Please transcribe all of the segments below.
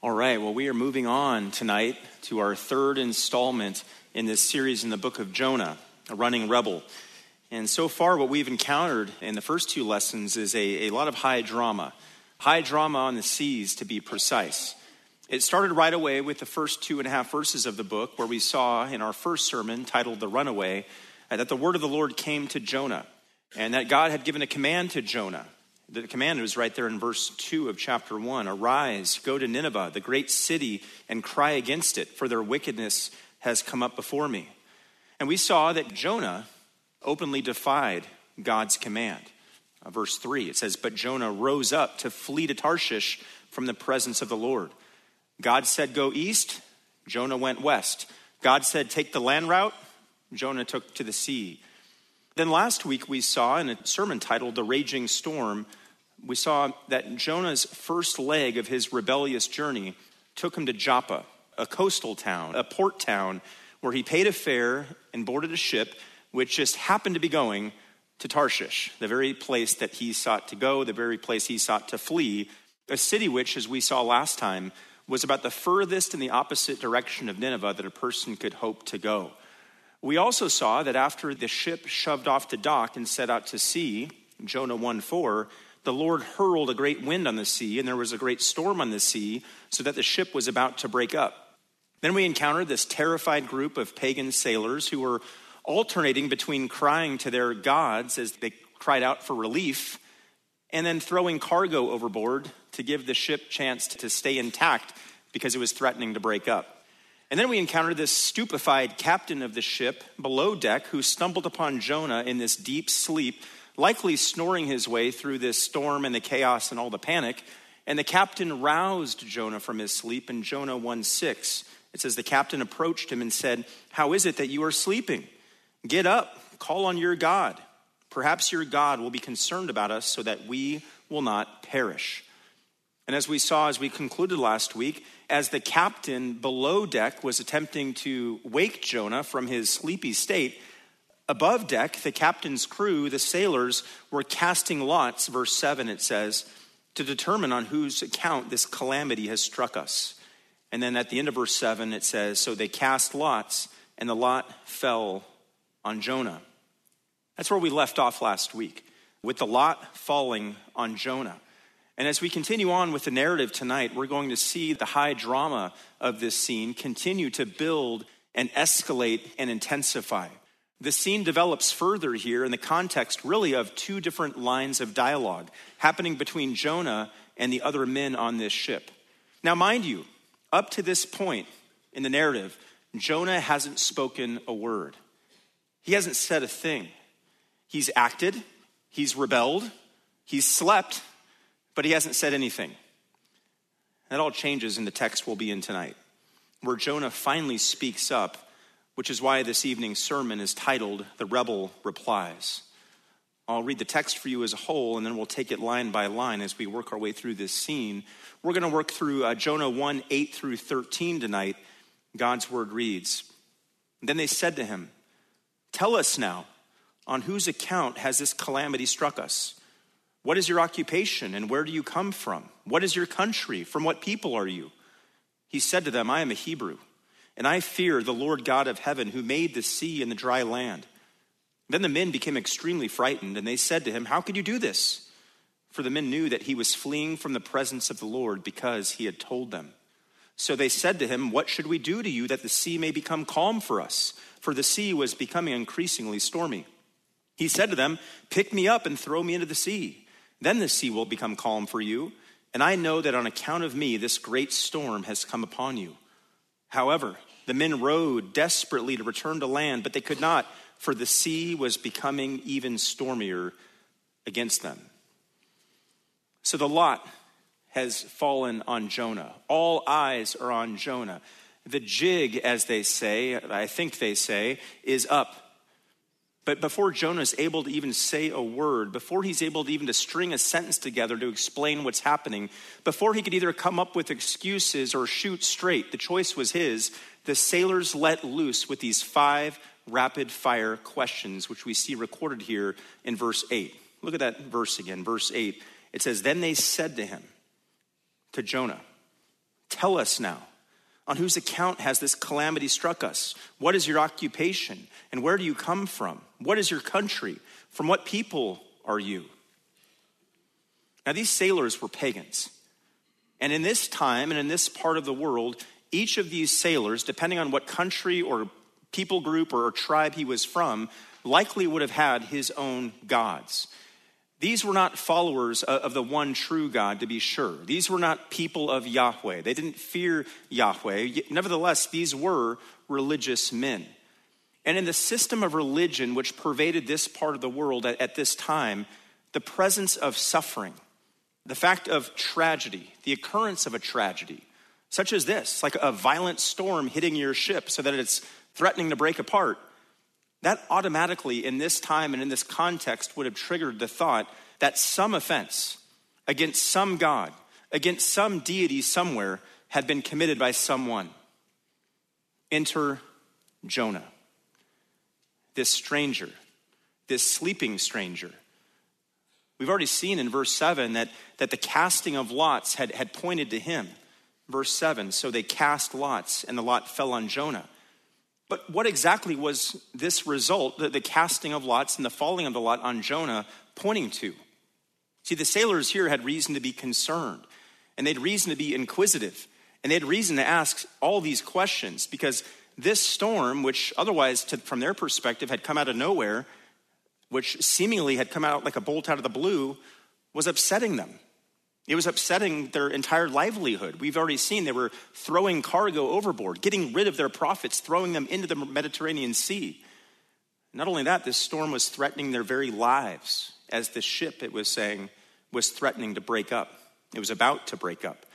All right, well, we are moving on tonight to our third installment in this series in the book of Jonah, a running rebel. And so far, what we've encountered in the first two lessons is a lot of high drama on the seas, to be precise. It started right away with the first 2.5 verses of the book, where we saw in our first sermon titled The Runaway, that the word of the Lord came to Jonah, and that God had given a command to Jonah. The command was right there in verse 2 of chapter 1. Arise, go to Nineveh, the great city, and cry against it, for their wickedness has come up before me. And we saw that Jonah openly defied God's command. Verse 3, it says, but Jonah rose up to flee to Tarshish from the presence of the Lord. God said, go east. Jonah went west. God said, take the land route. Jonah took to the sea. Then last week we saw in a sermon titled The Raging Storm, we saw that Jonah's first leg of his rebellious journey took him to Joppa, a coastal town, a port town, where he paid a fare and boarded a ship, which just happened to be going to Tarshish, the very place that he sought to go, the very place he sought to flee, a city which, as we saw last time, was about the furthest in the opposite direction of Nineveh that a person could hope to go. We also saw that after the ship shoved off the dock and set out to sea, Jonah 1:4, the Lord hurled a great wind on the sea, and there was a great storm on the sea, so that the ship was about to break up. Then we encountered this terrified group of pagan sailors who were alternating between crying to their gods as they cried out for relief, and then throwing cargo overboard to give the ship chance to stay intact because it was threatening to break up. And then we encountered this stupefied captain of the ship below deck who stumbled upon Jonah in this deep sleep, likely snoring his way through this storm and the chaos and all the panic. And the captain roused Jonah from his sleep in Jonah 1:6. It says, the captain approached him and said, how is it that you are sleeping? Get up, call on your God. Perhaps your God will be concerned about us so that we will not perish. And as we saw, as we concluded last week, as the captain below deck was attempting to wake Jonah from his sleepy state, above deck, the captain's crew, the sailors, were casting lots, verse 7 it says, to determine on whose account this calamity has struck us. And then at the end of verse 7 it says, so they cast lots, and the lot fell on Jonah. That's where we left off last week, with the lot falling on Jonah. And as we continue on with the narrative tonight, we're going to see the high drama of this scene continue to build and escalate and intensify. The scene develops further here in the context really of two different lines of dialogue happening between Jonah and the other men on this ship. Now, mind you, up to this point in the narrative, Jonah hasn't spoken a word. He hasn't said a thing. He's acted, he's rebelled, he's slept, but he hasn't said anything. That all changes in the text we'll be in tonight, where Jonah finally speaks up, which is why this evening's sermon is titled, The Rebel Replies. I'll read the text for you as a whole, and then we'll take it line by line as we work our way through this scene. We're going to work through Jonah 1:8 through 13 tonight. God's word reads, then they said to him, tell us now, on whose account has this calamity struck us? What is your occupation and where do you come from? What is your country? From what people are you? He said to them, I am a Hebrew, and I fear the Lord God of heaven who made the sea and the dry land. Then the men became extremely frightened, and they said to him, how could you do this? For the men knew that he was fleeing from the presence of the Lord because he had told them. So they said to him, what should we do to you that the sea may become calm for us? For the sea was becoming increasingly stormy. He said to them, pick me up and throw me into the sea. Then the sea will become calm for you, and I know that on account of me this great storm has come upon you. However, the men rowed desperately to return to land, but they could not, for the sea was becoming even stormier against them. So the lot has fallen on Jonah. All eyes are on Jonah. The jig, as they say, I think they say, is up. But before Jonah is able to even say a word, before he's able to even to string a sentence together to explain what's happening, before he could either come up with excuses or shoot straight, the choice was his, the sailors let loose with these 5 rapid-fire questions, which we see recorded here in verse 8. Look at that verse again, verse 8. It says, then they said to him, to Jonah, Tell us now, on whose account has this calamity struck us? What is your occupation? And where do you come from? What is your country? From what people are you? Now, these sailors were pagans. And in this time and in this part of the world, each of these sailors, depending on what country or people group or tribe he was from, likely would have had his own gods. These were not followers of the one true God, to be sure. These were not people of Yahweh. They didn't fear Yahweh. Nevertheless, these were religious men. And in the system of religion which pervaded this part of the world at this time, the presence of suffering, the fact of tragedy, the occurrence of a tragedy, such as this, like a violent storm hitting your ship so that it's threatening to break apart, that automatically in this time and in this context would have triggered the thought that some offense against some God, against some deity somewhere had been committed by someone. Enter Jonah, this stranger, this sleeping stranger. We've already seen in verse 7 that the casting of lots had pointed to him. Verse 7, so they cast lots and the lot fell on Jonah. But what exactly was this result, the casting of lots and the falling of the lot on Jonah, pointing to? See, the sailors here had reason to be concerned, and they had reason to be inquisitive, and they had reason to ask all these questions, because this storm, which otherwise, from their perspective, had come out of nowhere, which seemingly had come out like a bolt out of the blue, was upsetting them. It was upsetting their entire livelihood. We've already seen they were throwing cargo overboard, getting rid of their profits, throwing them into the Mediterranean Sea. Not only that, this storm was threatening their very lives, as the ship, it was saying, was threatening to break up. It was about to break up.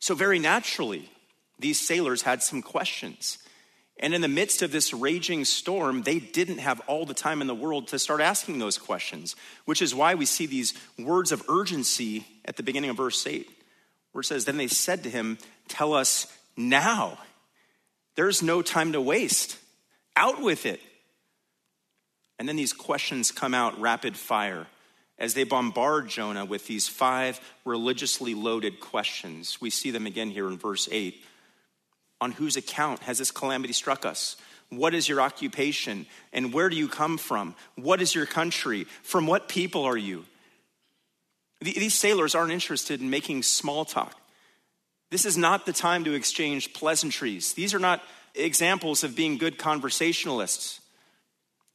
So very naturally, these sailors had some questions. And in the midst of this raging storm, they didn't have all the time in the world to start asking those questions, which is why we see these words of urgency at the beginning of verse 8, where it says, then they said to him, tell us now. There's no time to waste. Out with it. And then these questions come out rapid fire as they bombard Jonah with these 5 religiously loaded questions. We see them again here in verse 8. On whose account has this calamity struck us? What is your occupation? And where do you come from? What is your country? From what people are you? These sailors aren't interested in making small talk. This is not the time to exchange pleasantries. These are not examples of being good conversationalists.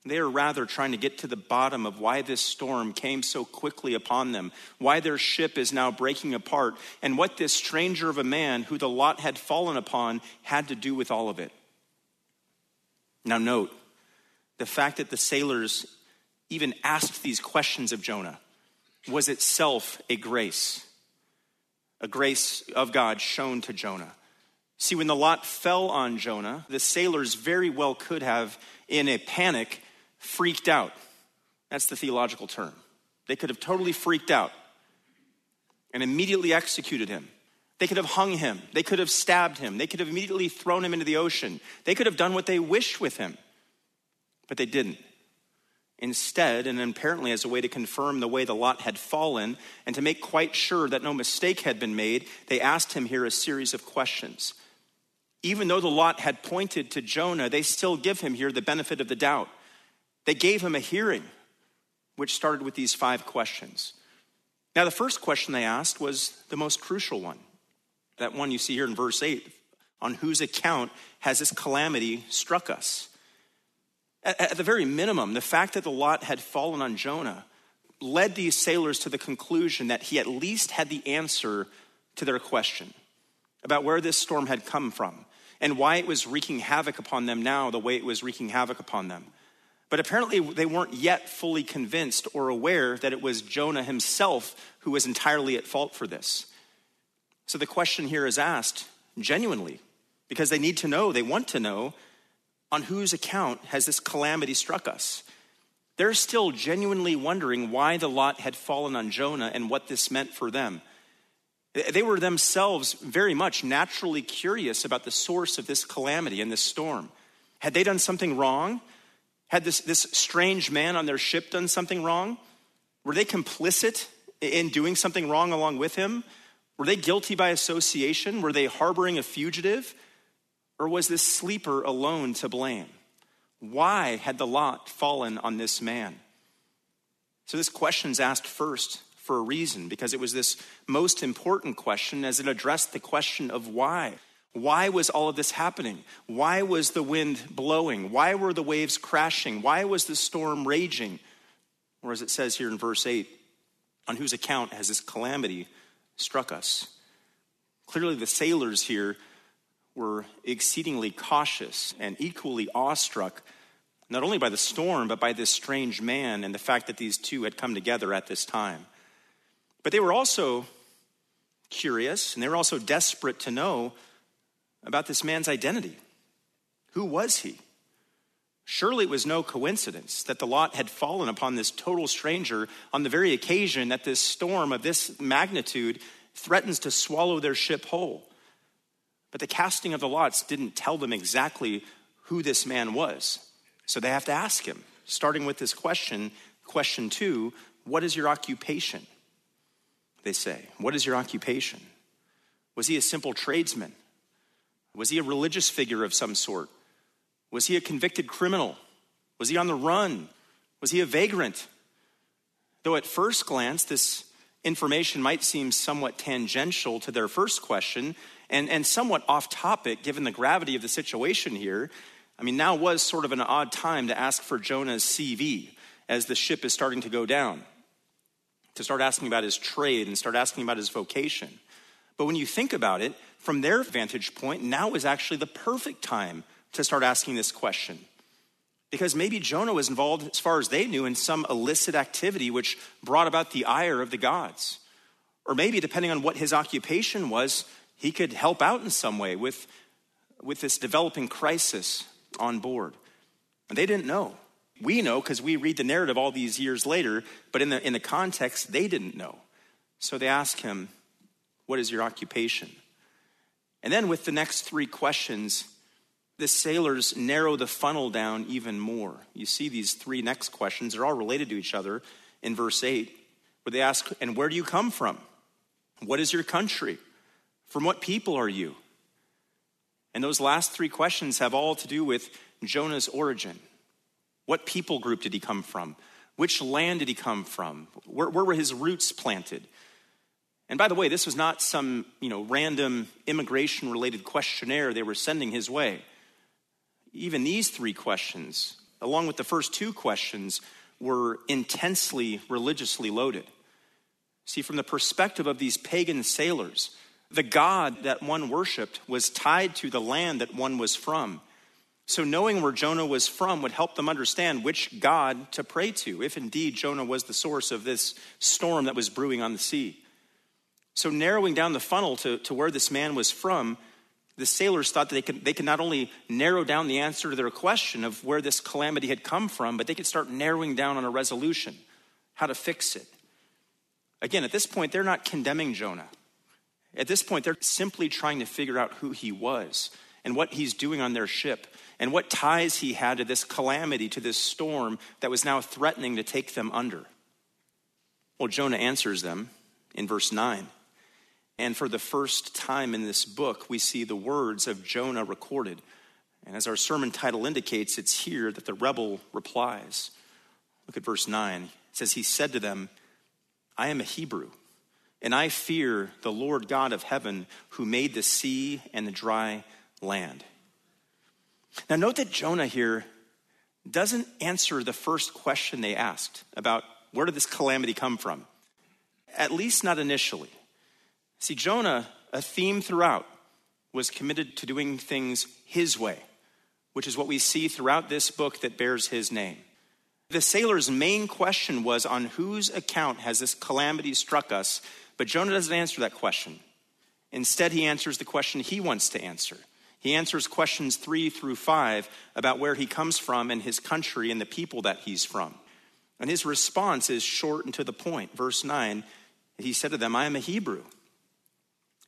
They are rather trying to get to the bottom of why this storm came so quickly upon them, why their ship is now breaking apart, and what this stranger of a man who the lot had fallen upon had to do with all of it. Now note, the fact that the sailors even asked these questions of Jonah was itself a grace of God shown to Jonah. See, when the lot fell on Jonah, the sailors very well could have, in a panic, freaked out. That's the theological term. They could have totally freaked out and immediately executed him. They could have hung him. They could have stabbed him. They could have immediately thrown him into the ocean. They could have done what they wished with him, but they didn't. Instead, and apparently as a way to confirm the way the lot had fallen and to make quite sure that no mistake had been made, they asked him here a series of questions. Even though the lot had pointed to Jonah, they still give him here the benefit of the doubt. They gave him a hearing, which started with these 5 questions. Now, the first question they asked was the most crucial one. That one you see here in verse 8, on whose account has this calamity struck us? At the very minimum, the fact that the lot had fallen on Jonah led these sailors to the conclusion that he at least had the answer to their question about where this storm had come from and why it was wreaking havoc upon them now the way it was wreaking havoc upon them. But apparently they weren't yet fully convinced or aware that it was Jonah himself who was entirely at fault for this. So the question here is asked genuinely because they need to know, they want to know, on whose account has this calamity struck us? They're still genuinely wondering why the lot had fallen on Jonah and what this meant for them. They were themselves very much naturally curious about the source of this calamity and this storm. Had they done something wrong? Had this strange man on their ship done something wrong? Were they complicit in doing something wrong along with him? Were they guilty by association? Were they harboring a fugitive? Or was this sleeper alone to blame? Why had the lot fallen on this man? So this question's asked first for a reason, because it was this most important question as it addressed the question of why. Why was all of this happening? Why was the wind blowing? Why were the waves crashing? Why was the storm raging? Or as it says here in verse 8, on whose account has this calamity struck us? Clearly the sailors here were exceedingly cautious and equally awestruck, not only by the storm, but by this strange man and the fact that these two had come together at this time. But they were also curious, and they were also desperate to know about this man's identity. Who was he? Surely it was no coincidence that the lot had fallen upon this total stranger on the very occasion that this storm of this magnitude threatens to swallow their ship whole. But the casting of the lots didn't tell them exactly who this man was. So they have to ask him, starting with this question, question 2, what is your occupation? They say, what is your occupation? Was he a simple tradesman? Was he a religious figure of some sort? Was he a convicted criminal? Was he on the run? Was he a vagrant? Though at first glance, this information might seem somewhat tangential to their first question and somewhat off topic given the gravity of the situation here. I mean, now was sort of an odd time to ask for Jonah's CV as the ship is starting to go down, to start asking about his trade and start asking about his vocation. But when you think about it, from their vantage point, now is actually the perfect time to start asking this question, because maybe Jonah was involved, as far as they knew, in some illicit activity which brought about the ire of the gods. Or maybe, depending on what his occupation was, he could help out in some way with this developing crisis on board. And they didn't know. We know because we read the narrative all these years later, but in the context, they didn't know. So they ask him, what is your occupation? And then with the next three questions, the sailors narrow the funnel down even more. You see these three next questions, they're all related to each other in verse 8, where they ask, and where do you come from? What is your country? From what people are you? And those last three questions have all to do with Jonah's origin. What people group did he come from? Which land did he come from? Where were his roots planted? And by the way, this was not some, random immigration-related questionnaire they were sending his way. Even these three questions, along with the first two questions, were intensely religiously loaded. See, from the perspective of these pagan sailors, the god that one worshiped was tied to the land that one was from. So knowing where Jonah was from would help them understand which god to pray to, if indeed Jonah was the source of this storm that was brewing on the sea. So narrowing down the funnel to where this man was from, the sailors thought that they could not only narrow down the answer to their question of where this calamity had come from, but they could start narrowing down on a resolution, how to fix it. Again, at this point, they're not condemning Jonah. At this point, they're simply trying to figure out who he was and what he's doing on their ship and what ties he had to this calamity, to this storm that was now threatening to take them under. Well, Jonah answers them in verse 9. And for the first time in this book, we see the words of Jonah recorded. And as our sermon title indicates, it's here that the rebel replies. Look at verse 9. It says, he said to them, I am a Hebrew, and I fear the Lord God of heaven, who made the sea and the dry land. Now note that Jonah here doesn't answer the first question they asked about where did this calamity come from? At least not initially. See, Jonah, a theme throughout, was committed to doing things his way, which is what we see throughout this book that bears his name. The sailor's main question was, on whose account has this calamity struck us? But Jonah doesn't answer that question. Instead, he answers the question he wants to answer. He answers questions 3 through 5 about where he comes from and his country and the people that he's from. And his response is short and to the point. Verse 9, he said to them, I am a Hebrew.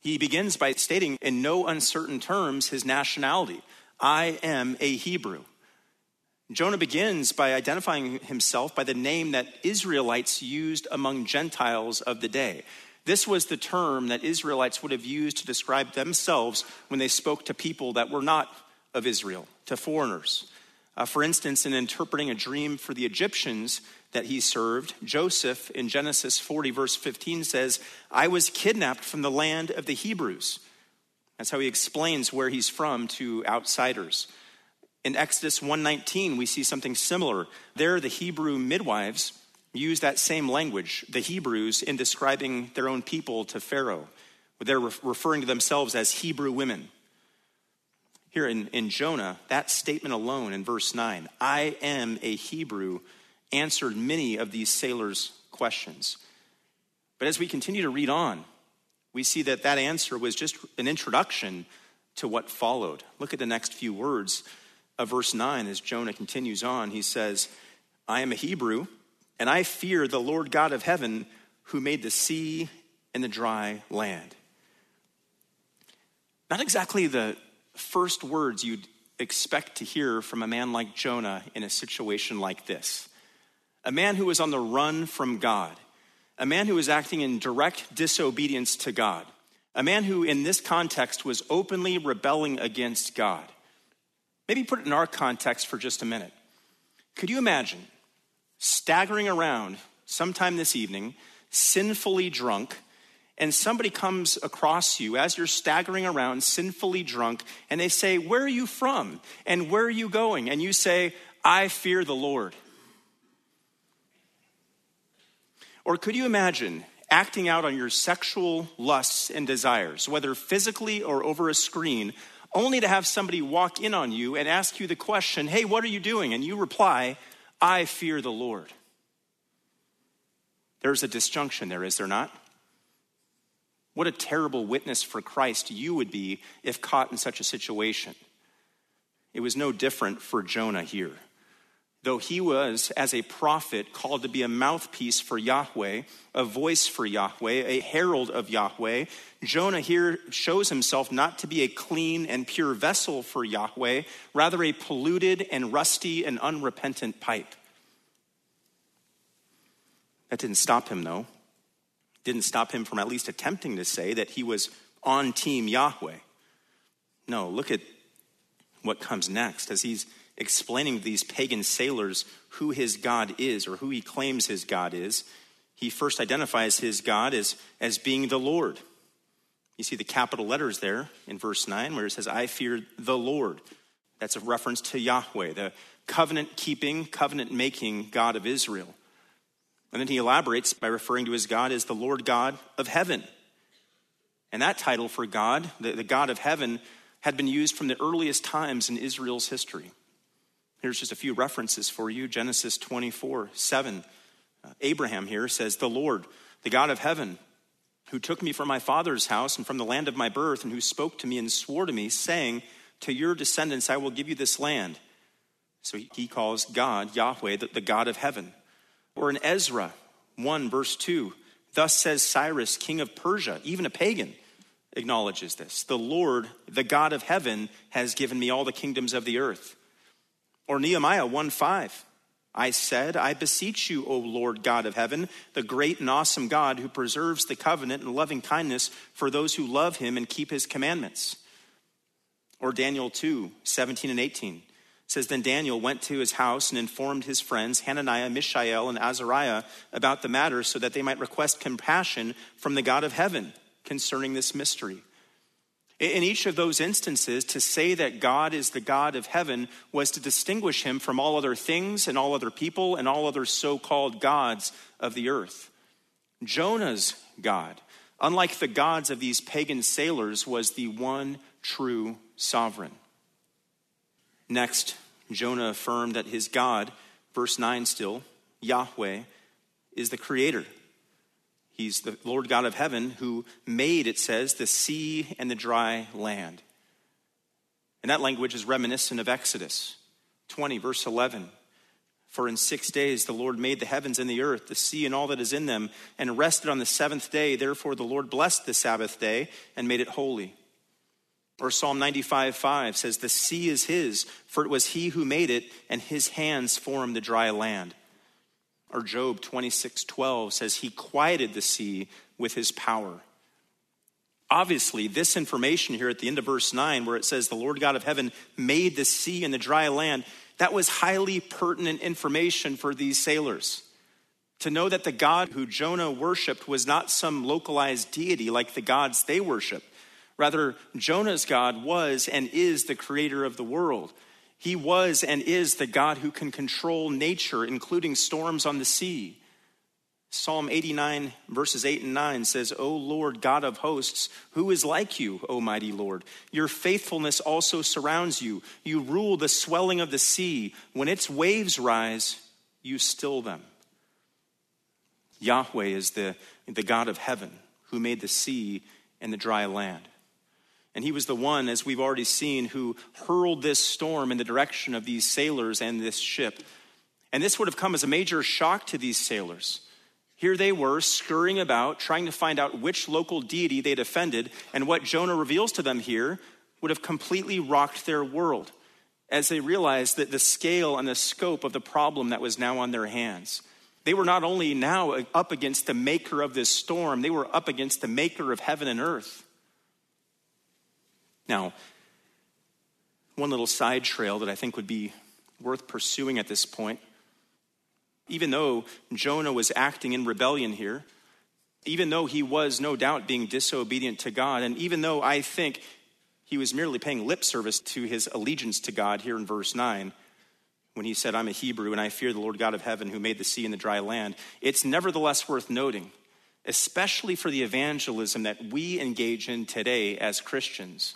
He begins by stating in no uncertain terms his nationality. I am a Hebrew. Jonah begins by identifying himself by the name that Israelites used among Gentiles of the day. This was the term that Israelites would have used to describe themselves when they spoke to people that were not of Israel, to foreigners. For instance, in interpreting a dream for the Egyptians that he served, Joseph in Genesis 40 verse 15 says, "I was kidnapped from the land of the Hebrews." That's how he explains where he's from to outsiders. In Exodus 1:19, we see something similar. There, the Hebrew midwives use that same language, the Hebrews, in describing their own people to Pharaoh. They're referring to themselves as Hebrew women. Here in Jonah, that statement alone in verse 9, "I am a Hebrew," answered many of these sailors' questions. But as we continue to read on, we see that that answer was just an introduction to what followed. Look at the next few words of verse 9 as Jonah continues on. He says, "I am a Hebrew, and I fear the Lord God of heaven, who made the sea and the dry land." Not exactly the first words you'd expect to hear from a man like Jonah in a situation like this. A man who was on the run from God, a man who was acting in direct disobedience to God, a man who in this context was openly rebelling against God. Maybe put it in our context for just a minute. Could you imagine staggering around sometime this evening, sinfully drunk, and somebody comes across you as you're staggering around, sinfully drunk, and they say, "Where are you from? And where are you going?" And you say, "I fear the Lord." Or could you imagine acting out on your sexual lusts and desires, whether physically or over a screen, only to have somebody walk in on you and ask you the question, "Hey, what are you doing?" And you reply, "I fear the Lord." There's a disjunction there, is there not? What a terrible witness for Christ you would be if caught in such a situation. It was no different for Jonah here. Though he was, as a prophet, called to be a mouthpiece for Yahweh, a voice for Yahweh, a herald of Yahweh, Jonah here shows himself not to be a clean and pure vessel for Yahweh, rather a polluted and rusty and unrepentant pipe. That didn't stop him, though. Didn't stop him from at least attempting to say that he was on team Yahweh. No, look at what comes next as he's explaining to these pagan sailors who his God is, or who he claims his God is. He first identifies his God as being the Lord. You see the capital letters there in verse 9 where it says, "I fear the Lord." That's a reference to Yahweh, the covenant-keeping, covenant-making God of Israel. And then he elaborates by referring to his God as the Lord God of heaven. And that title for God, the God of heaven, had been used from the earliest times in Israel's history. Here's just a few references for you. Genesis 24:7. Abraham here says, "The Lord, the God of heaven, who took me from my father's house and from the land of my birth, and who spoke to me and swore to me, saying, 'To your descendants I will give you this land.'" So he calls God, Yahweh, the God of heaven. Or in Ezra 1 verse 2, "Thus says Cyrus, king of Persia," even a pagan acknowledges this, "The Lord, the God of heaven, has given me all the kingdoms of the earth." Or Nehemiah 1:5, "I said, 'I beseech you, O Lord God of heaven, the great and awesome God who preserves the covenant and loving kindness for those who love him and keep his commandments.'" Or Daniel 2:17 and 18 says, "Then Daniel went to his house and informed his friends, Hananiah, Mishael, and Azariah, about the matter so that they might request compassion from the God of heaven concerning this mystery." In each of those instances, to say that God is the God of heaven was to distinguish him from all other things and all other people and all other so-called gods of the earth. Jonah's God, unlike the gods of these pagan sailors, was the one true sovereign. Next, Jonah affirmed that his God, verse 9 still, Yahweh, is the creator. He's the Lord God of heaven who made, it says, the sea and the dry land. And that language is reminiscent of Exodus 20, verse 11. "For in 6 days the Lord made the heavens and the earth, the sea and all that is in them, and rested on the seventh day. Therefore the Lord blessed the Sabbath day and made it holy." Or Psalm 95:5 says, "The sea is his, for it was he who made it, and his hands formed the dry land." Or Job 26:12 says, "He quieted the sea with his power. Obviously, this information here at the end of verse 9, where it says the Lord God of heaven made the sea and the dry land, that was highly pertinent information for these sailors. To know that the God who Jonah worshiped was not some localized deity like the gods they worship. Rather, Jonah's God was and is the creator of the world. He was and is the God who can control nature, including storms on the sea. Psalm 89, verses 8 and 9 says, O Lord, God of hosts, who is like you, O mighty Lord? Your faithfulness also surrounds you. You rule the swelling of the sea. When its waves rise, you still them. Yahweh is the God of heaven who made the sea and the dry land. And he was the one, as we've already seen, who hurled this storm in the direction of these sailors and this ship. And this would have come as a major shock to these sailors. Here they were scurrying about, trying to find out which local deity they'd offended, and what Jonah reveals to them here would have completely rocked their world as they realized that the scale and the scope of the problem that was now on their hands. They were not only now up against the maker of this storm, they were up against the maker of heaven and earth. Now, one little side trail that I think would be worth pursuing at this point, even though Jonah was acting in rebellion here, even though he was no doubt being disobedient to God, and even though I think he was merely paying lip service to his allegiance to God here in verse 9, when he said, I'm a Hebrew and I fear the Lord God of heaven who made the sea and the dry land, it's nevertheless worth noting, especially for the evangelism that we engage in today as Christians,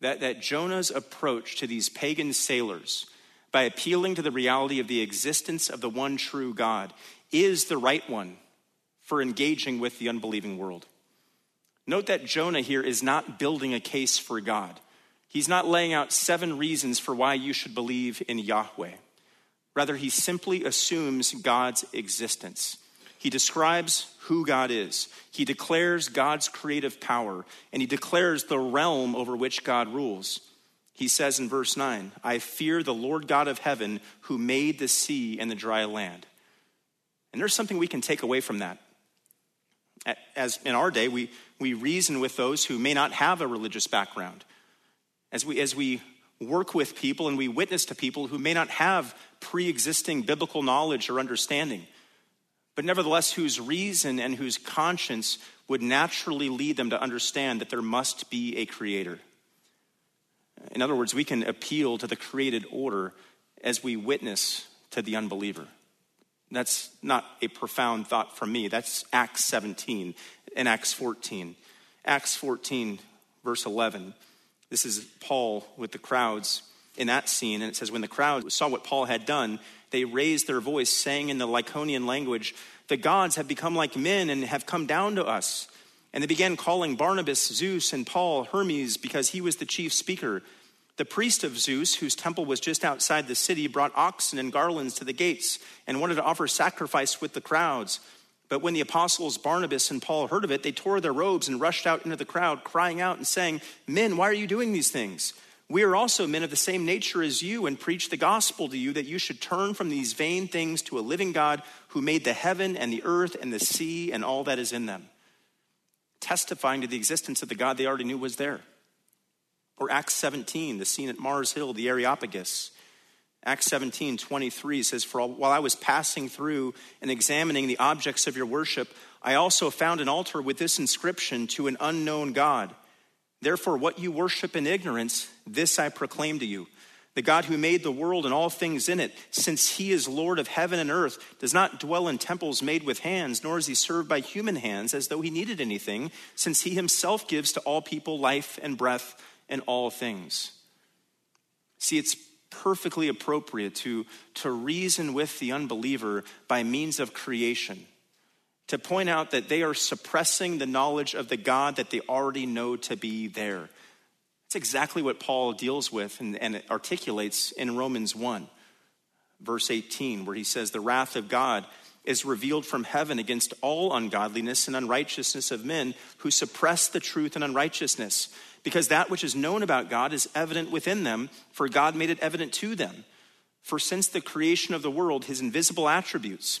that Jonah's approach to these pagan sailors by appealing to the reality of the existence of the one true God is the right one for engaging with the unbelieving world. Note that Jonah here is not building a case for God. He's not laying out 7 reasons for why you should believe in Yahweh. Rather, he simply assumes God's existence. He describes who God is. He declares God's creative power, and he declares the realm over which God rules. He says in verse 9, I fear the Lord God of heaven who made the sea and the dry land. And there's something we can take away from that. As in our day, we reason with those who may not have a religious background. As we work with people and we witness to people who may not have pre-existing biblical knowledge or understanding, but nevertheless whose reason and whose conscience would naturally lead them to understand that there must be a creator. In other words, we can appeal to the created order as we witness to the unbeliever. That's not a profound thought from me. That's Acts 17 and Acts 14. Acts 14, verse 11. This is Paul with the crowds in that scene. And it says, when the crowd saw what Paul had done, they raised their voice, saying in the Lyconian language, the gods have become like men and have come down to us. And they began calling Barnabas, Zeus, and Paul, Hermes, because he was the chief speaker. The priest of Zeus, whose temple was just outside the city, brought oxen and garlands to the gates and wanted to offer sacrifice with the crowds. But when the apostles Barnabas and Paul heard of it, they tore their robes and rushed out into the crowd, crying out and saying, men, why are you doing these things? We are also men of the same nature as you and preach the gospel to you, that you should turn from these vain things to a living God who made the heaven and the earth and the sea and all that is in them. Testifying to the existence of the God they already knew was there. Or Acts 17, the scene at Mars Hill, the Areopagus. Acts 17:23 says, for while I was passing through and examining the objects of your worship, I also found an altar with this inscription, to an unknown God. Therefore, what you worship in ignorance, this I proclaim to you. The God who made the world and all things in it, since he is Lord of heaven and earth, does not dwell in temples made with hands, nor is he served by human hands as though he needed anything, since he himself gives to all people life and breath and all things. See, it's perfectly appropriate to reason with the unbeliever by means of creation, to point out that they are suppressing the knowledge of the God that they already know to be there. That's exactly what Paul deals with and articulates in Romans 1, verse 18, where he says, the wrath of God is revealed from heaven against all ungodliness and unrighteousness of men who suppress the truth in unrighteousness, because that which is known about God is evident within them, for God made it evident to them. For since the creation of the world, his invisible attributes,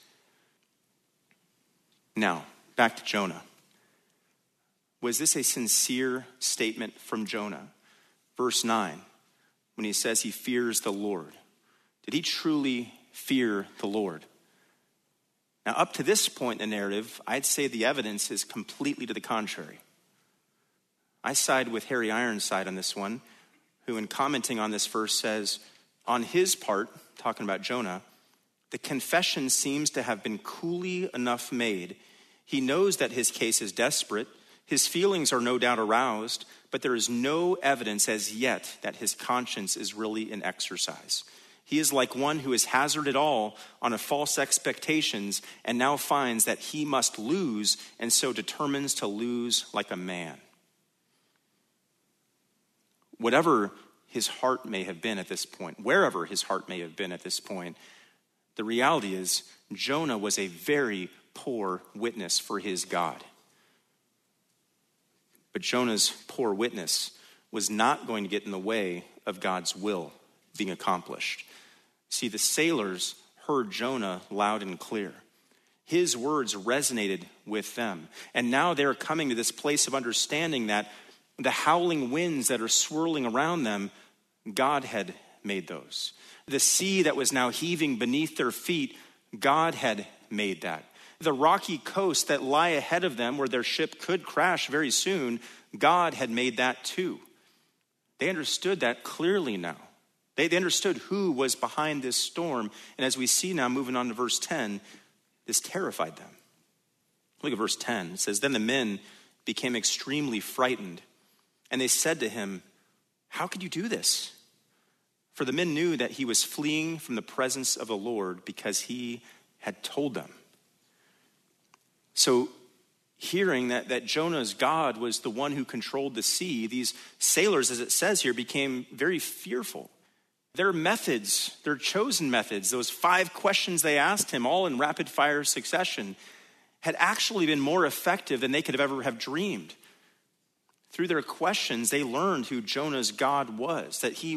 Now, back to Jonah. Was this a sincere statement from Jonah? Verse 9, when he says he fears the Lord. Did he truly fear the Lord? Now, up to this point in the narrative, I'd say the evidence is completely to the contrary. I side with Harry Ironside on this one, who in commenting on this verse says, on his part, talking about Jonah, the confession seems to have been coolly enough made. He knows that his case is desperate. His feelings are no doubt aroused, but there is no evidence as yet that his conscience is really in exercise. He is like one who has hazarded all on a false expectations and now finds that he must lose, and so determines to lose like a man. Whatever his heart may have been at this point, wherever his heart may have been at this point, the reality is Jonah was a very poor witness for his God. But Jonah's poor witness was not going to get in the way of God's will being accomplished. See, the sailors heard Jonah loud and clear. His words resonated with them. And now they're coming to this place of understanding that the howling winds that are swirling around them, God had made those. The sea that was now heaving beneath their feet, God had made that. The rocky coast that lie ahead of them where their ship could crash very soon, God had made that too. They understood that clearly now. They understood who was behind this storm. And as we see now, moving on to verse 10, this terrified them. Look at verse 10. It says, then the men became extremely frightened, and they said to him, how could you do this? For the men knew that he was fleeing from the presence of the Lord, because he had told them. So hearing that Jonah's God was the one who controlled the sea, these sailors, as it says here, became very fearful. Their methods, their chosen methods, those 5 questions they asked him, all in rapid fire succession, had actually been more effective than they could have ever have dreamed. Through their questions, they learned who Jonah's God was, that he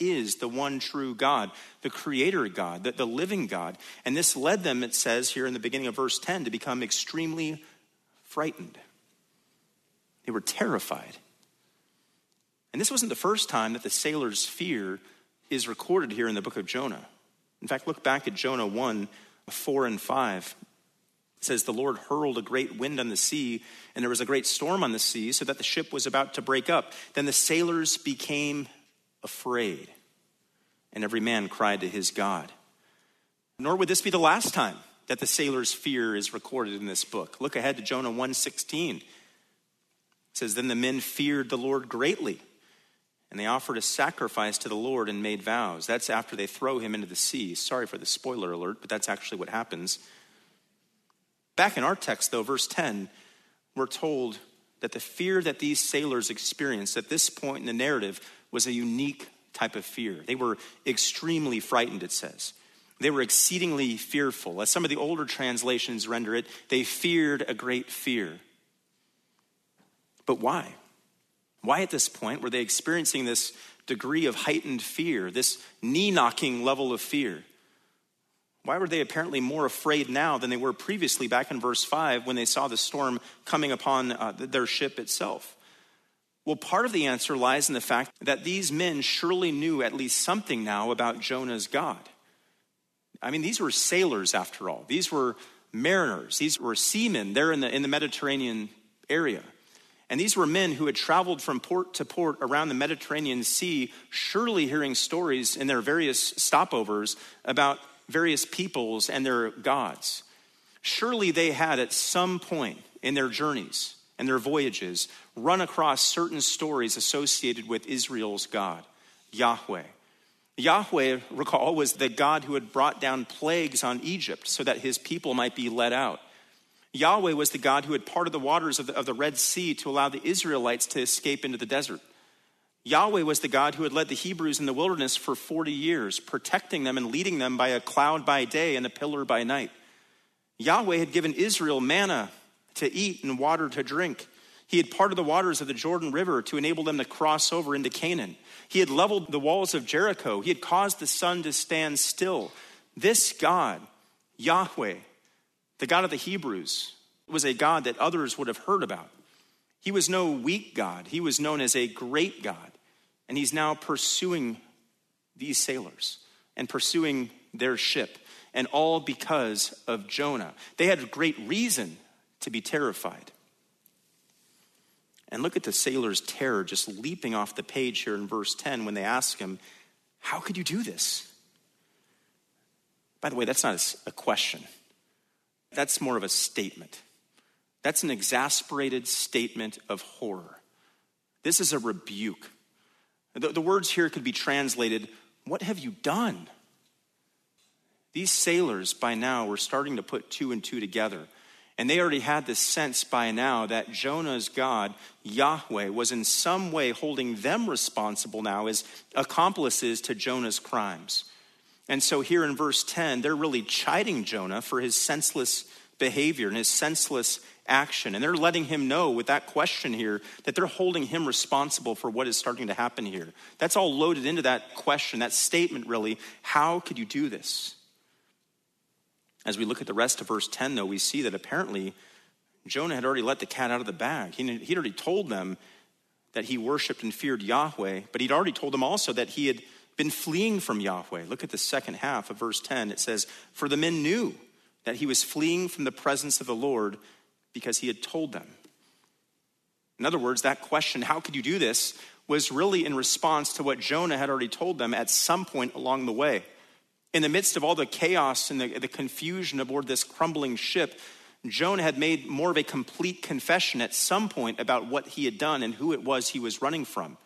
is the one true God, the creator God, the living God. And this led them, it says here in the beginning of verse 10, to become extremely frightened. They were terrified. And this wasn't the first time that the sailors' fear is recorded here in the book of Jonah. In fact, look back at Jonah 1:4-5. It says, the Lord hurled a great wind on the sea, and there was a great storm on the sea, so that the ship was about to break up. Then the sailors became afraid, and every man cried to his God. Nor would this be the last time that the sailors' fear is recorded in this book. Look ahead to Jonah 1:16. It says, then the men feared the Lord greatly, and they offered a sacrifice to the Lord and made vows. That's after they throw him into the sea. Sorry for the spoiler alert, but that's actually what happens. Back in our text, though, verse 10, we're told that the fear that these sailors experienced at this point in the narrative was a unique type of fear. They were extremely frightened, it says. They were exceedingly fearful. As some of the older translations render it, they feared a great fear. But why? Why at this point were they experiencing this degree of heightened fear, this knee-knocking level of fear? Why were they apparently more afraid now than they were previously back in verse 5 when they saw the storm coming upon their ship itself? Well, part of the answer lies in the fact that these men surely knew at least something now about Jonah's God. I mean, these were sailors after all. These were mariners. These were seamen there in the Mediterranean area. And these were men who had traveled from port to port around the Mediterranean Sea, surely hearing stories in their various stopovers about various peoples and their gods. Surely they had at some point in their journeys and their voyages run across certain stories associated with Israel's God, Yahweh. Yahweh, recall, was the God who had brought down plagues on Egypt so that his people might be let out. Yahweh was the God who had parted the waters of the Red Sea to allow the Israelites to escape into the desert. Yahweh was the God who had led the Hebrews in the wilderness for 40 years, protecting them and leading them by a cloud by day and a pillar by night. Yahweh had given Israel manna to eat and water to drink. He had parted the waters of the Jordan River to enable them to cross over into Canaan. He had leveled the walls of Jericho. He had caused the sun to stand still. This God, Yahweh, the God of the Hebrews, was a God that others would have heard about. He was no weak God. He was known as a great God. And he's now pursuing these sailors and pursuing their ship, and all because of Jonah. They had great reason to be terrified. And look at the sailors' terror just leaping off the page here in verse 10 when they ask him, how could you do this? By the way, that's not a question. That's more of a statement. That's an exasperated statement of horror. This is a rebuke. The words here could be translated, what have you done? These sailors by now were starting to put two and two together. And they already had this sense by now that Jonah's God, Yahweh, was in some way holding them responsible now as accomplices to Jonah's crimes. And so here in verse 10, they're really chiding Jonah for his senseless behavior and his senseless action. And they're letting him know with that question here that they're holding him responsible for what is starting to happen here. That's all loaded into that question, that statement really, how could you do this? As we look at the rest of verse 10, though, we see that apparently Jonah had already let the cat out of the bag. He'd already told them that he worshiped and feared Yahweh, but he'd already told them also that he had been fleeing from Yahweh. Look at the second half of verse 10. It says, for the men knew that he was fleeing from the presence of the Lord because he had told them. In other words, that question, how could you do this, was really in response to what Jonah had already told them at some point along the way. In the midst of all the chaos and the confusion aboard this crumbling ship, Jonah had made more of a complete confession at some point about what he had done and who it was he was running from.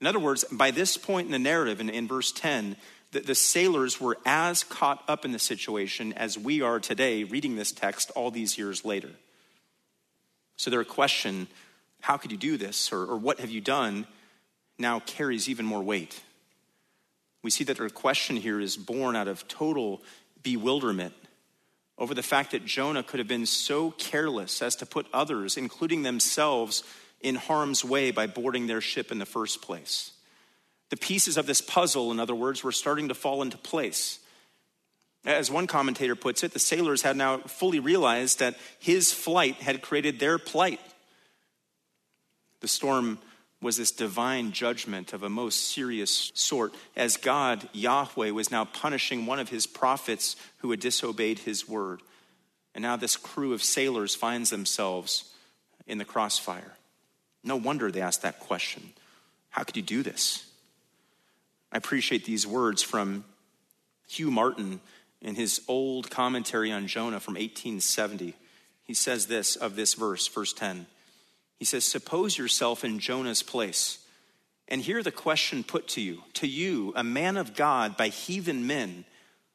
In other words, by this point in the narrative, in verse 10, the sailors were as caught up in the situation as we are today reading this text all these years later. So their question, how could you do this, or what have you done, now carries even more weight. We see that their question here is born out of total bewilderment over the fact that Jonah could have been so careless as to put others, including themselves, in harm's way by boarding their ship in the first place. The pieces of this puzzle, in other words, were starting to fall into place. As one commentator puts it, the sailors had now fully realized that his flight had created their plight. The storm was this divine judgment of a most serious sort, as God, Yahweh, was now punishing one of his prophets who had disobeyed his word. And now this crew of sailors finds themselves in the crossfire. No wonder they asked that question. How could you do this? I appreciate these words from Hugh Martin in his old commentary on Jonah from 1870. He says this of this verse, verse 10. He says, suppose yourself in Jonah's place and hear the question put to you, a man of God by heathen men,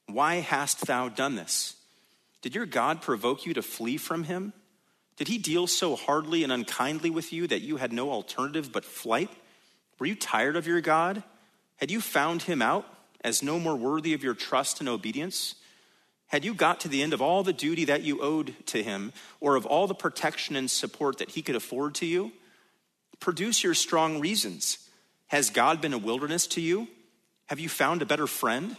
why hast thou done this? Did your God provoke you to flee from him? Did he deal so hardly and unkindly with you that you had no alternative but flight? Were you tired of your God? Had you found him out as no more worthy of your trust and obedience? Had you got to the end of all the duty that you owed to him, or of all the protection and support that he could afford to you? Produce your strong reasons. Has God been a wilderness to you? Have you found a better friend?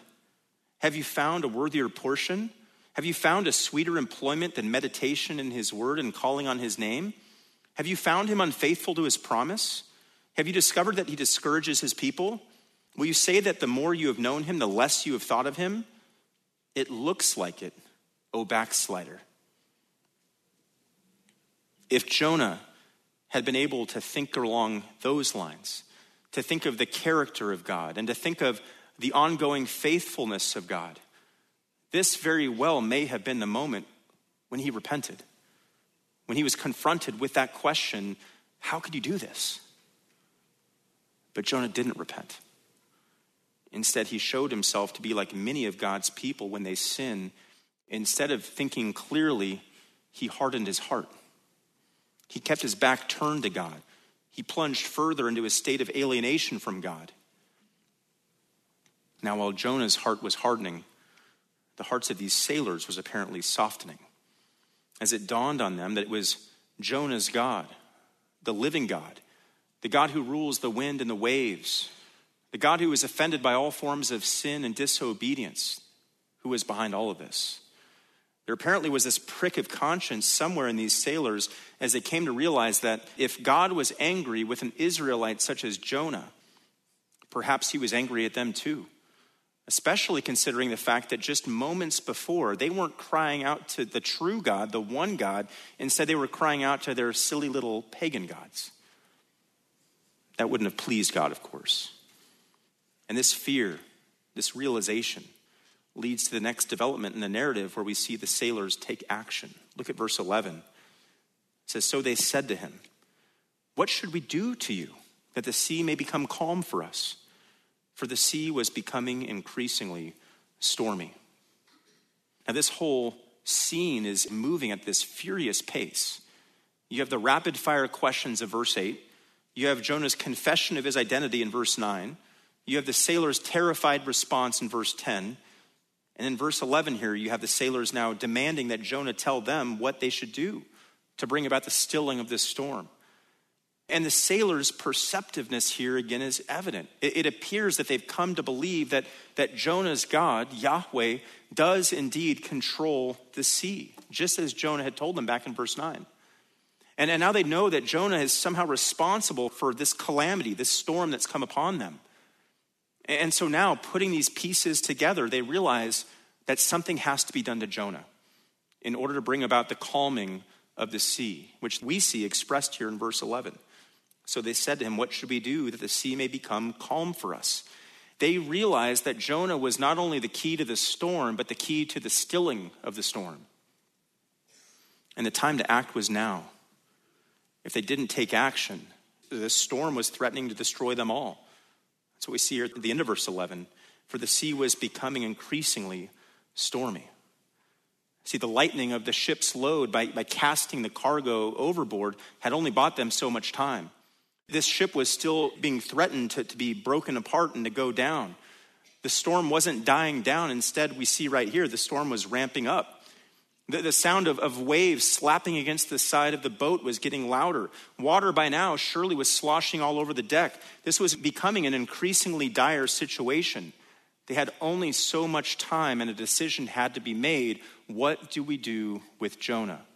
Have you found a worthier portion? Have you found a sweeter employment than meditation in his word and calling on his name? Have you found him unfaithful to his promise? Have you discovered that he discourages his people? Will you say that the more you have known him, the less you have thought of him? It looks like it, O backslider. If Jonah had been able to think along those lines, to think of the character of God and to think of the ongoing faithfulness of God, this very well may have been the moment when he repented, when he was confronted with that question, how could you do this? But Jonah didn't repent. Instead, he showed himself to be like many of God's people when they sin. Instead of thinking clearly, he hardened his heart. He kept his back turned to God. He plunged further into a state of alienation from God. Now, while Jonah's heart was hardening, the hearts of these sailors was apparently softening, as it dawned on them that it was Jonah's God, the living God, the God who rules the wind and the waves, the God who is offended by all forms of sin and disobedience, who was behind all of this. There apparently was this prick of conscience somewhere in these sailors as they came to realize that if God was angry with an Israelite such as Jonah, perhaps he was angry at them too, especially considering the fact that just moments before, they weren't crying out to the true God, the one God. Instead, they were crying out to their silly little pagan gods. That wouldn't have pleased God, of course. And this fear, this realization, leads to the next development in the narrative where we see the sailors take action. Look at verse 11. It says, "So they said to him, 'What should we do to you that the sea may become calm for us?' For the sea was becoming increasingly stormy." Now, this whole scene is moving at this furious pace. You have the rapid fire questions of verse 8. You have Jonah's confession of his identity in verse 9. You have the sailors' terrified response in verse 10. And in verse 11 here, you have the sailors now demanding that Jonah tell them what they should do to bring about the stilling of this storm. And the sailors' perceptiveness here again is evident. It appears that they've come to believe that Jonah's God, Yahweh, does indeed control the sea, just as Jonah had told them back in verse 9. And now they know that Jonah is somehow responsible for this calamity, this storm that's come upon them. And so now, putting these pieces together, they realize that something has to be done to Jonah in order to bring about the calming of the sea, which we see expressed here in verse 11. "So they said to him, 'What should we do that the sea may become calm for us?'" They realized that Jonah was not only the key to the storm, but the key to the stilling of the storm. And the time to act was now. If they didn't take action, the storm was threatening to destroy them all. That's what we see here at the end of verse 11. "For the sea was becoming increasingly stormy." See, the lightening of the ship's load by casting the cargo overboard had only bought them so much time. This ship was still being threatened to be broken apart and to go down. The storm wasn't dying down. Instead, we see right here, the storm was ramping up. The sound of waves slapping against the side of the boat was getting louder. Water by now surely was sloshing all over the deck. This was becoming an increasingly dire situation. They had only so much time, and a decision had to be made. What do we do with Jonah?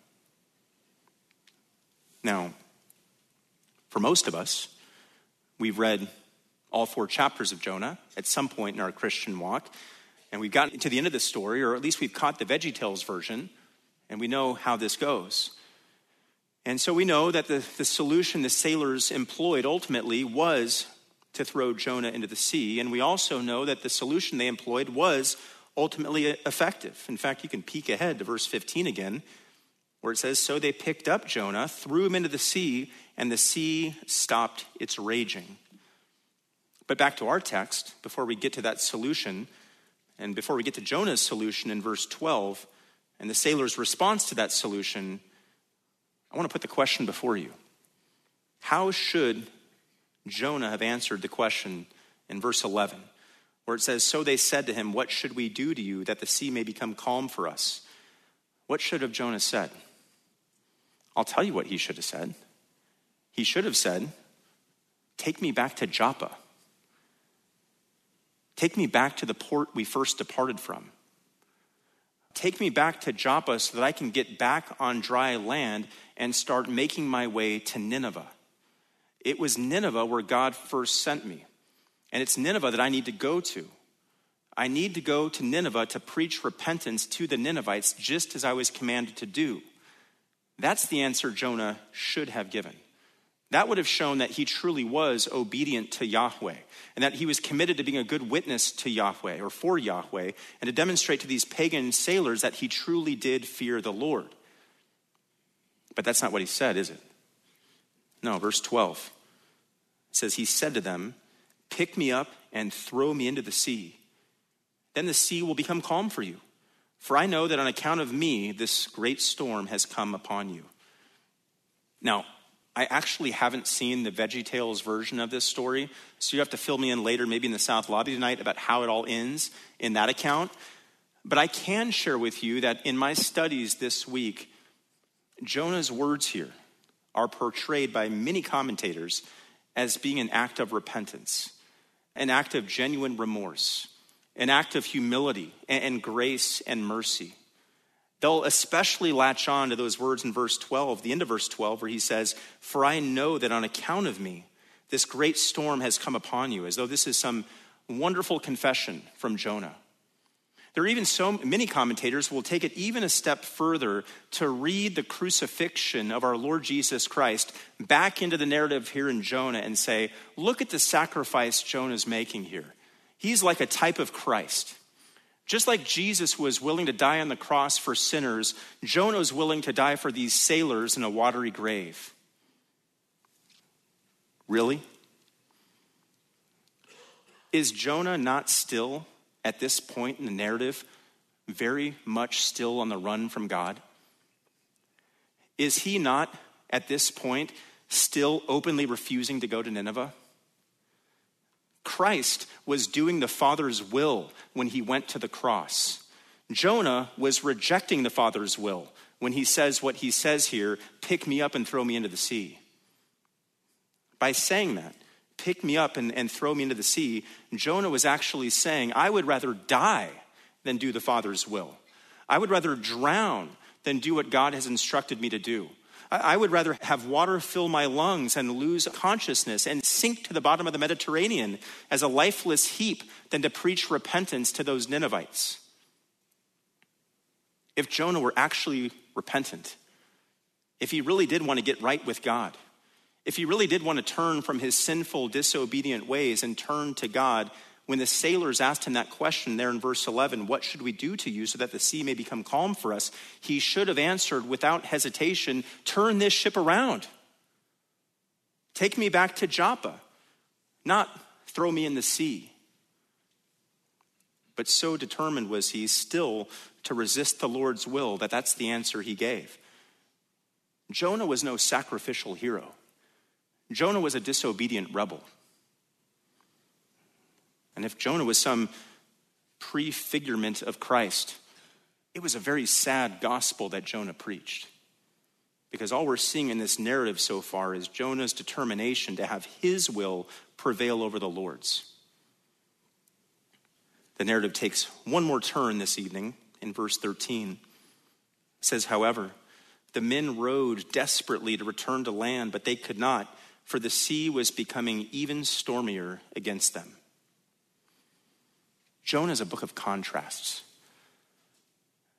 Now, for most of us, we've read all 4 chapters of Jonah at some point in our Christian walk, and we've gotten to the end of the story, or at least we've caught the VeggieTales version, and we know how this goes. And so we know that the solution the sailors employed ultimately was to throw Jonah into the sea. And we also know that the solution they employed was ultimately effective. In fact, you can peek ahead to verse 15 again, where it says, "So they picked up Jonah, threw him into the sea, and the sea stopped its raging." But back to our text, before we get to that solution, and before we get to Jonah's solution in verse 12, and the sailors' response to that solution, I want to put the question before you. How should Jonah have answered the question in verse 11, where it says, "So they said to him, 'What should we do to you that the sea may become calm for us?'" What should have Jonah said? I'll tell you what he should have said. He should have said, "Take me back to Joppa. Take me back to the port we first departed from. Take me back to Joppa so that I can get back on dry land and start making my way to Nineveh. It was Nineveh where God first sent me, and it's Nineveh that I need to go to. I need to go to Nineveh to preach repentance to the Ninevites, just as I was commanded to do." That's the answer Jonah should have given. That would have shown that he truly was obedient to Yahweh, and that he was committed to being a good witness to Yahweh, or for Yahweh, and to demonstrate to these pagan sailors that he truly did fear the Lord. But that's not what he said, is it? No, verse 12 says, "He said to them, 'Pick me up and throw me into the sea. Then the sea will become calm for you. For I know that on account of me, this great storm has come upon you. Now, I actually haven't seen the VeggieTales version of this story, so you have to fill me in later, maybe in the South Lobby tonight, about how it all ends in that account. But I can share with you that in my studies this week, Jonah's words here are portrayed by many commentators as being an act of repentance, an act of genuine remorse, an act of humility and grace and mercy. They'll especially latch on to those words in verse 12, the end of verse 12, where he says, "For I know that on account of me, this great storm has come upon you," as though this is some wonderful confession from Jonah. There are even so many commentators who will take it even a step further to read the crucifixion of our Lord Jesus Christ back into the narrative here in Jonah and say, look at the sacrifice Jonah's making here. He's like a type of Christ. Just like Jesus was willing to die on the cross for sinners, Jonah was willing to die for these sailors in a watery grave. Really? Is Jonah not still, at this point in the narrative, very much still on the run from God? Is he not, at this point, still openly refusing to go to Nineveh? Christ was doing the Father's will when he went to the cross. Jonah was rejecting the Father's will when he says what he says here, pick me up and throw me into the sea. By saying that, pick me up and throw me into the sea, Jonah was actually saying, I would rather die than do the Father's will. I would rather drown than do what God has instructed me to do. I would rather have water fill my lungs and lose consciousness and sink to the bottom of the Mediterranean as a lifeless heap than to preach repentance to those Ninevites. If Jonah were actually repentant, if he really did want to get right with God, if he really did want to turn from his sinful, disobedient ways and turn to God, when the sailors asked him that question there in verse 11, what should we do to you so that the sea may become calm for us? He should have answered without hesitation, turn this ship around. Take me back to Joppa, not throw me in the sea. But so determined was he still to resist the Lord's will that that's the answer he gave. Jonah was no sacrificial hero. Jonah was a disobedient rebel. And if Jonah was some prefigurement of Christ, it was a very sad gospel that Jonah preached. Because all we're seeing in this narrative so far is Jonah's determination to have his will prevail over the Lord's. The narrative takes one more turn this evening in verse 13. It says, however, the men rowed desperately to return to land, but they could not, for the sea was becoming even stormier against them. Jonah is a book of contrasts.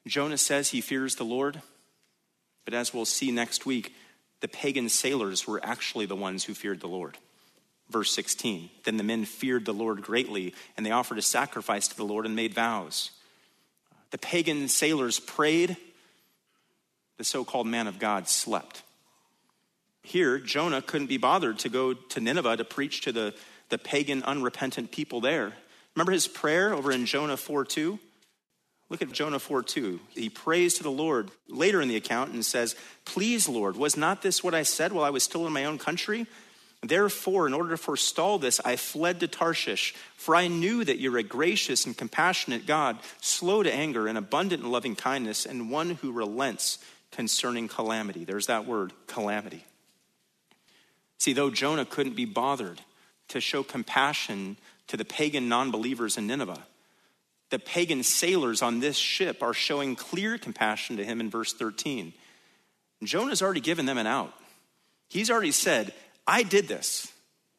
Jonah says he fears the Lord, but as we'll see next week, the pagan sailors were actually the ones who feared the Lord. Verse 16, then the men feared the Lord greatly, and they offered a sacrifice to the Lord and made vows. The pagan sailors prayed. The so-called man of God slept. Here, Jonah couldn't be bothered to go to Nineveh to preach to the pagan, unrepentant people there. Remember his prayer over in Jonah 4:2? Look at Jonah 4:2. He prays to the Lord later in the account and says, please, Lord, was not this what I said while I was still in my own country? Therefore, in order to forestall this, I fled to Tarshish, for I knew that you're a gracious and compassionate God, slow to anger and abundant in loving kindness, and one who relents concerning calamity. There's that word, calamity. See, though Jonah couldn't be bothered to show compassion to the pagan non-believers in Nineveh, the pagan sailors on this ship are showing clear compassion to him in verse 13. Jonah's already given them an out. He's already said, I did this.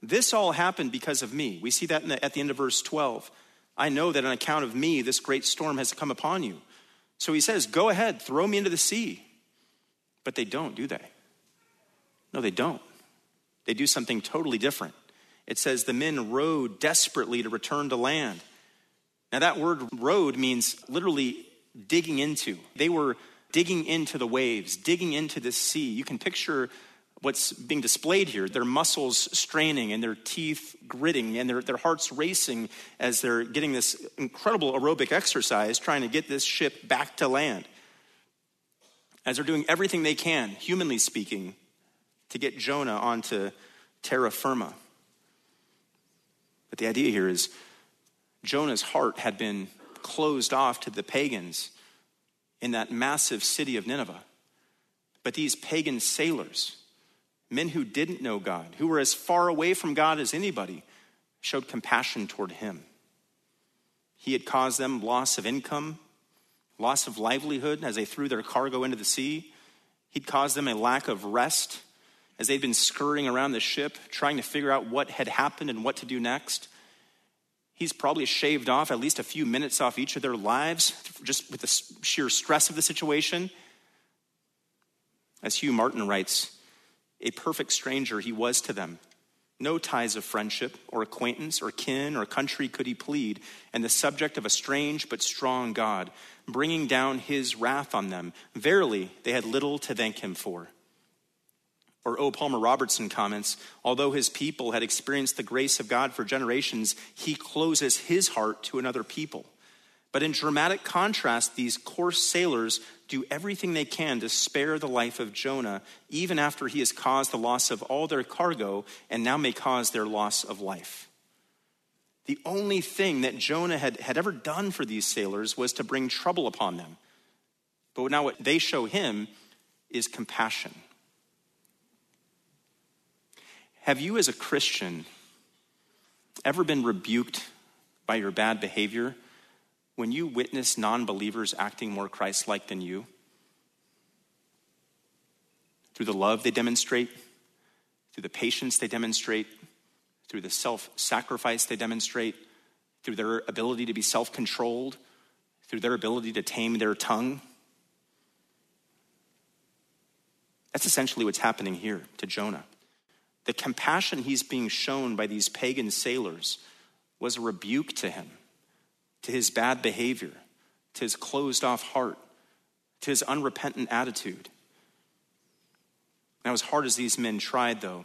This all happened because of me. We see that at the end of verse 12. I know that on account of me, this great storm has come upon you. So he says, go ahead, throw me into the sea. But they don't, do they? No, they don't. They do something totally different. It says the men rowed desperately to return to land. Now that word rowed means literally digging into. They were digging into the waves, digging into the sea. You can picture what's being displayed here, their muscles straining and their teeth gritting and their hearts racing as they're getting this incredible aerobic exercise, trying to get this ship back to land. As they're doing everything they can, humanly speaking, to get Jonah onto terra firma. But the idea here is Jonah's heart had been closed off to the pagans in that massive city of Nineveh. But these pagan sailors, men who didn't know God, who were as far away from God as anybody, showed compassion toward him. He had caused them loss of income, loss of livelihood as they threw their cargo into the sea. He'd caused them a lack of rest as they'd been scurrying around the ship, trying to figure out what had happened and what to do next. He's probably shaved off at least a few minutes off each of their lives just with the sheer stress of the situation. As Hugh Martin writes, a perfect stranger he was to them. No ties of friendship or acquaintance or kin or country could he plead, and the subject of a strange but strong God, bringing down his wrath on them. Verily, they had little to thank him for. Or O. Palmer Robertson comments, although his people had experienced the grace of God for generations, he closes his heart to another people. But in dramatic contrast, these coarse sailors do everything they can to spare the life of Jonah, even after he has caused the loss of all their cargo and now may cause their loss of life. The only thing that Jonah had ever done for these sailors was to bring trouble upon them. But now what they show him is compassion. Have you as a Christian ever been rebuked by your bad behavior when you witness non-believers acting more Christ-like than you? Through the love they demonstrate, through the patience they demonstrate, through the self-sacrifice they demonstrate, through their ability to be self-controlled, through their ability to tame their tongue. That's essentially what's happening here to Jonah. The compassion he's being shown by these pagan sailors was a rebuke to him, to his bad behavior, to his closed-off heart, to his unrepentant attitude. Now, as hard as these men tried, though,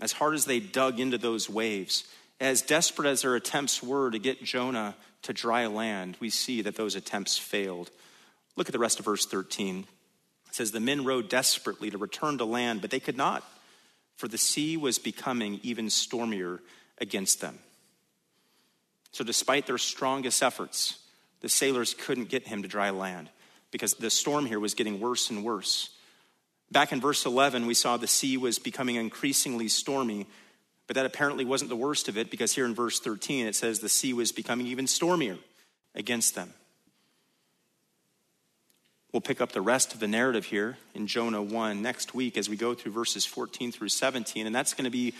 as hard as they dug into those waves, as desperate as their attempts were to get Jonah to dry land, we see that those attempts failed. Look at the rest of verse 13. It says, the men rowed desperately to return to land, but they could not, for the sea was becoming even stormier against them. So despite their strongest efforts, the sailors couldn't get him to dry land because the storm here was getting worse and worse. Back in verse 11, we saw the sea was becoming increasingly stormy, but that apparently wasn't the worst of it because here in verse 13, it says the sea was becoming even stormier against them. We'll pick up the rest of the narrative here in Jonah 1 next week as we go through verses 14 through 17, and that's going to be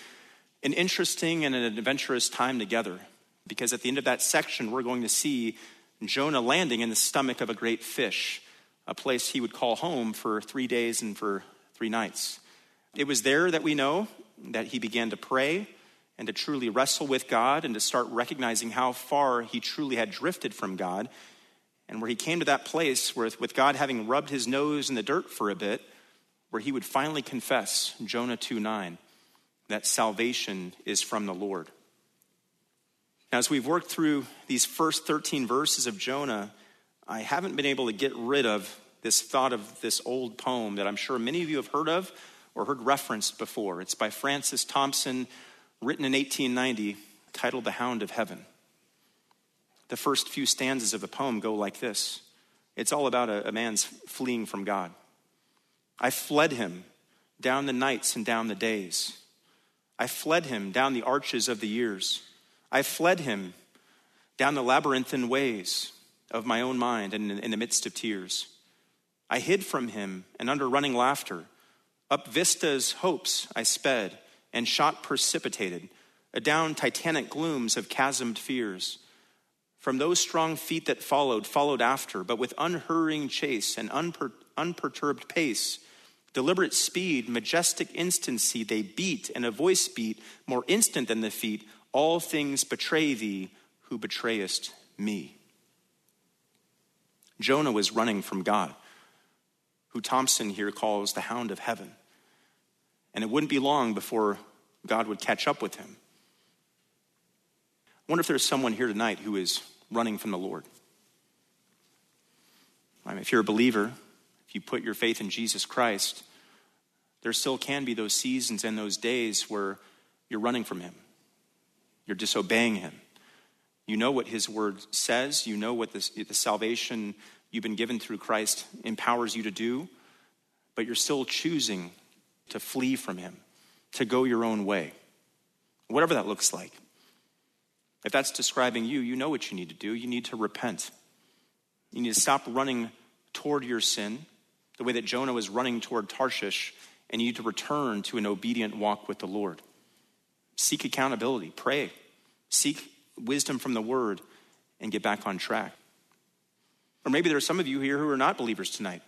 an interesting and an adventurous time together. Because at the end of that section, we're going to see Jonah landing in the stomach of a great fish, a place he would call home for 3 days and for 3 nights. It was there that we know that he began to pray and to truly wrestle with God and to start recognizing how far he truly had drifted from God. And where he came to that place where, with God having rubbed his nose in the dirt for a bit, where he would finally confess, Jonah 2:9, that salvation is from the Lord. Now, as we've worked through these first 13 verses of Jonah, I haven't been able to get rid of this thought of this old poem that I'm sure many of you have heard of or heard referenced before. It's by Francis Thompson, written in 1890, titled The Hound of Heaven. The first few stanzas of the poem go like this. It's all about a man's fleeing from God. I fled him down the nights and down the days. I fled him down the arches of the years. I fled him down the labyrinthine ways of my own mind and in the midst of tears. I hid from him and under running laughter. Up vistas, hopes I sped and shot precipitated, adown titanic glooms of chasmed fears. From those strong feet that followed after, but with unhurrying chase and unperturbed pace, deliberate speed, majestic instancy, they beat, and a voice beat, more instant than the feet, all things betray thee who betrayest me. Jonah was running from God, who Thompson here calls the Hound of Heaven. And it wouldn't be long before God would catch up with him. I wonder if there's someone here tonight who is running from the Lord. I mean, if you're a believer, if you put your faith in Jesus Christ, there still can be those seasons and those days where you're running from him. You're disobeying him. You know what his word says. You know what the salvation you've been given through Christ empowers you to do, but you're still choosing to flee from him, to go your own way, whatever that looks like. If that's describing you, you know what you need to do. You need to repent. You need to stop running toward your sin the way that Jonah was running toward Tarshish, and you need to return to an obedient walk with the Lord. Seek accountability, pray, seek wisdom from the word, and get back on track. Or maybe there are some of you here who are not believers tonight.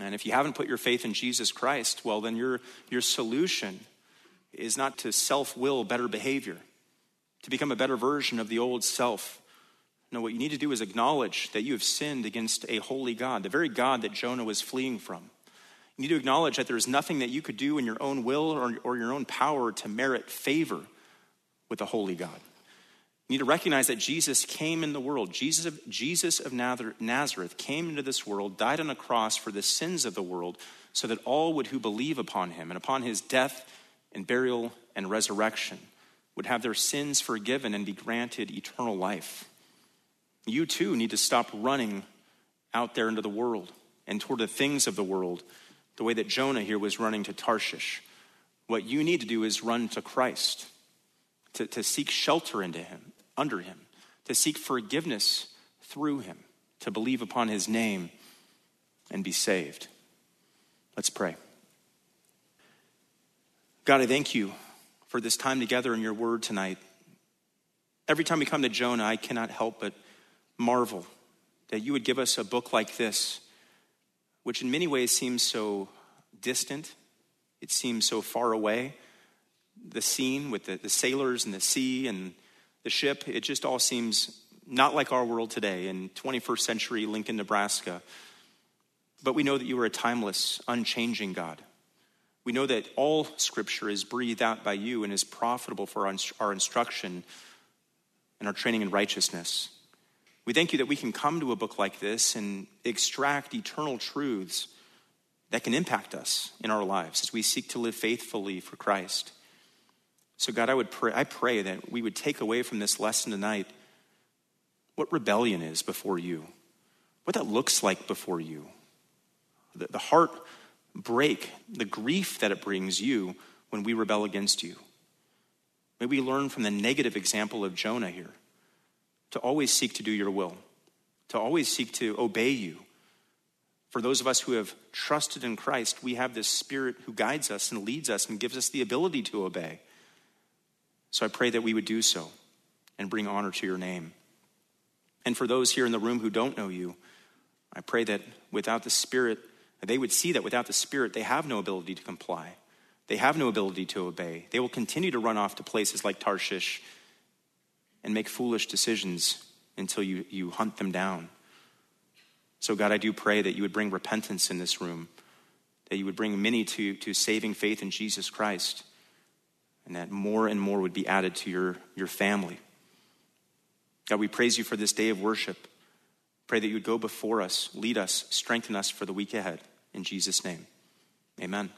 And if you haven't put your faith in Jesus Christ, well, then your solution is not to self-will better behavior, to become a better version of the old self. No, what you need to do is acknowledge that you have sinned against a holy God, the very God that Jonah was fleeing from. You need to acknowledge that there is nothing that you could do in your own will or your own power to merit favor with a holy God. You need to recognize that Jesus came in the world. Jesus of Nazareth came into this world, died on a cross for the sins of the world, so that all would who believe upon him and upon his death and burial and resurrection would have their sins forgiven and be granted eternal life. You too need to stop running out there into the world and toward the things of the world the way that Jonah here was running to Tarshish. What you need to do is run to Christ, to seek shelter under him, to seek forgiveness through him, to believe upon his name and be saved. Let's pray. God, I thank you for this time together in your word tonight. Every time we come to Jonah, I cannot help but marvel that you would give us a book like this, which in many ways seems so distant. It seems so far away. The scene with the sailors and the sea and the ship, it just all seems not like our world today in 21st century Lincoln, Nebraska. But we know that you are a timeless, unchanging God. We know that all scripture is breathed out by you and is profitable for our instruction and our training in righteousness. We thank you that we can come to a book like this and extract eternal truths that can impact us in our lives as we seek to live faithfully for Christ. So God, I pray that we would take away from this lesson tonight what rebellion is before you, what that looks like before you, the heart break, the grief that it brings you when we rebel against you. May we learn from the negative example of Jonah here to always seek to do your will, to always seek to obey you. For those of us who have trusted in Christ, we have this Spirit who guides us and leads us and gives us the ability to obey. So I pray that we would do so and bring honor to your name. And for those here in the room who don't know you, I pray that without the Spirit, they would see that without the Spirit, they have no ability to comply. They have no ability to obey. They will continue to run off to places like Tarshish and make foolish decisions until you hunt them down. So God, I do pray that you would bring repentance in this room, that you would bring many to saving faith in Jesus Christ, and that more and more would be added to your family. God, we praise you for this day of worship. Pray that you would go before us, lead us, strengthen us for the week ahead. In Jesus' name, amen.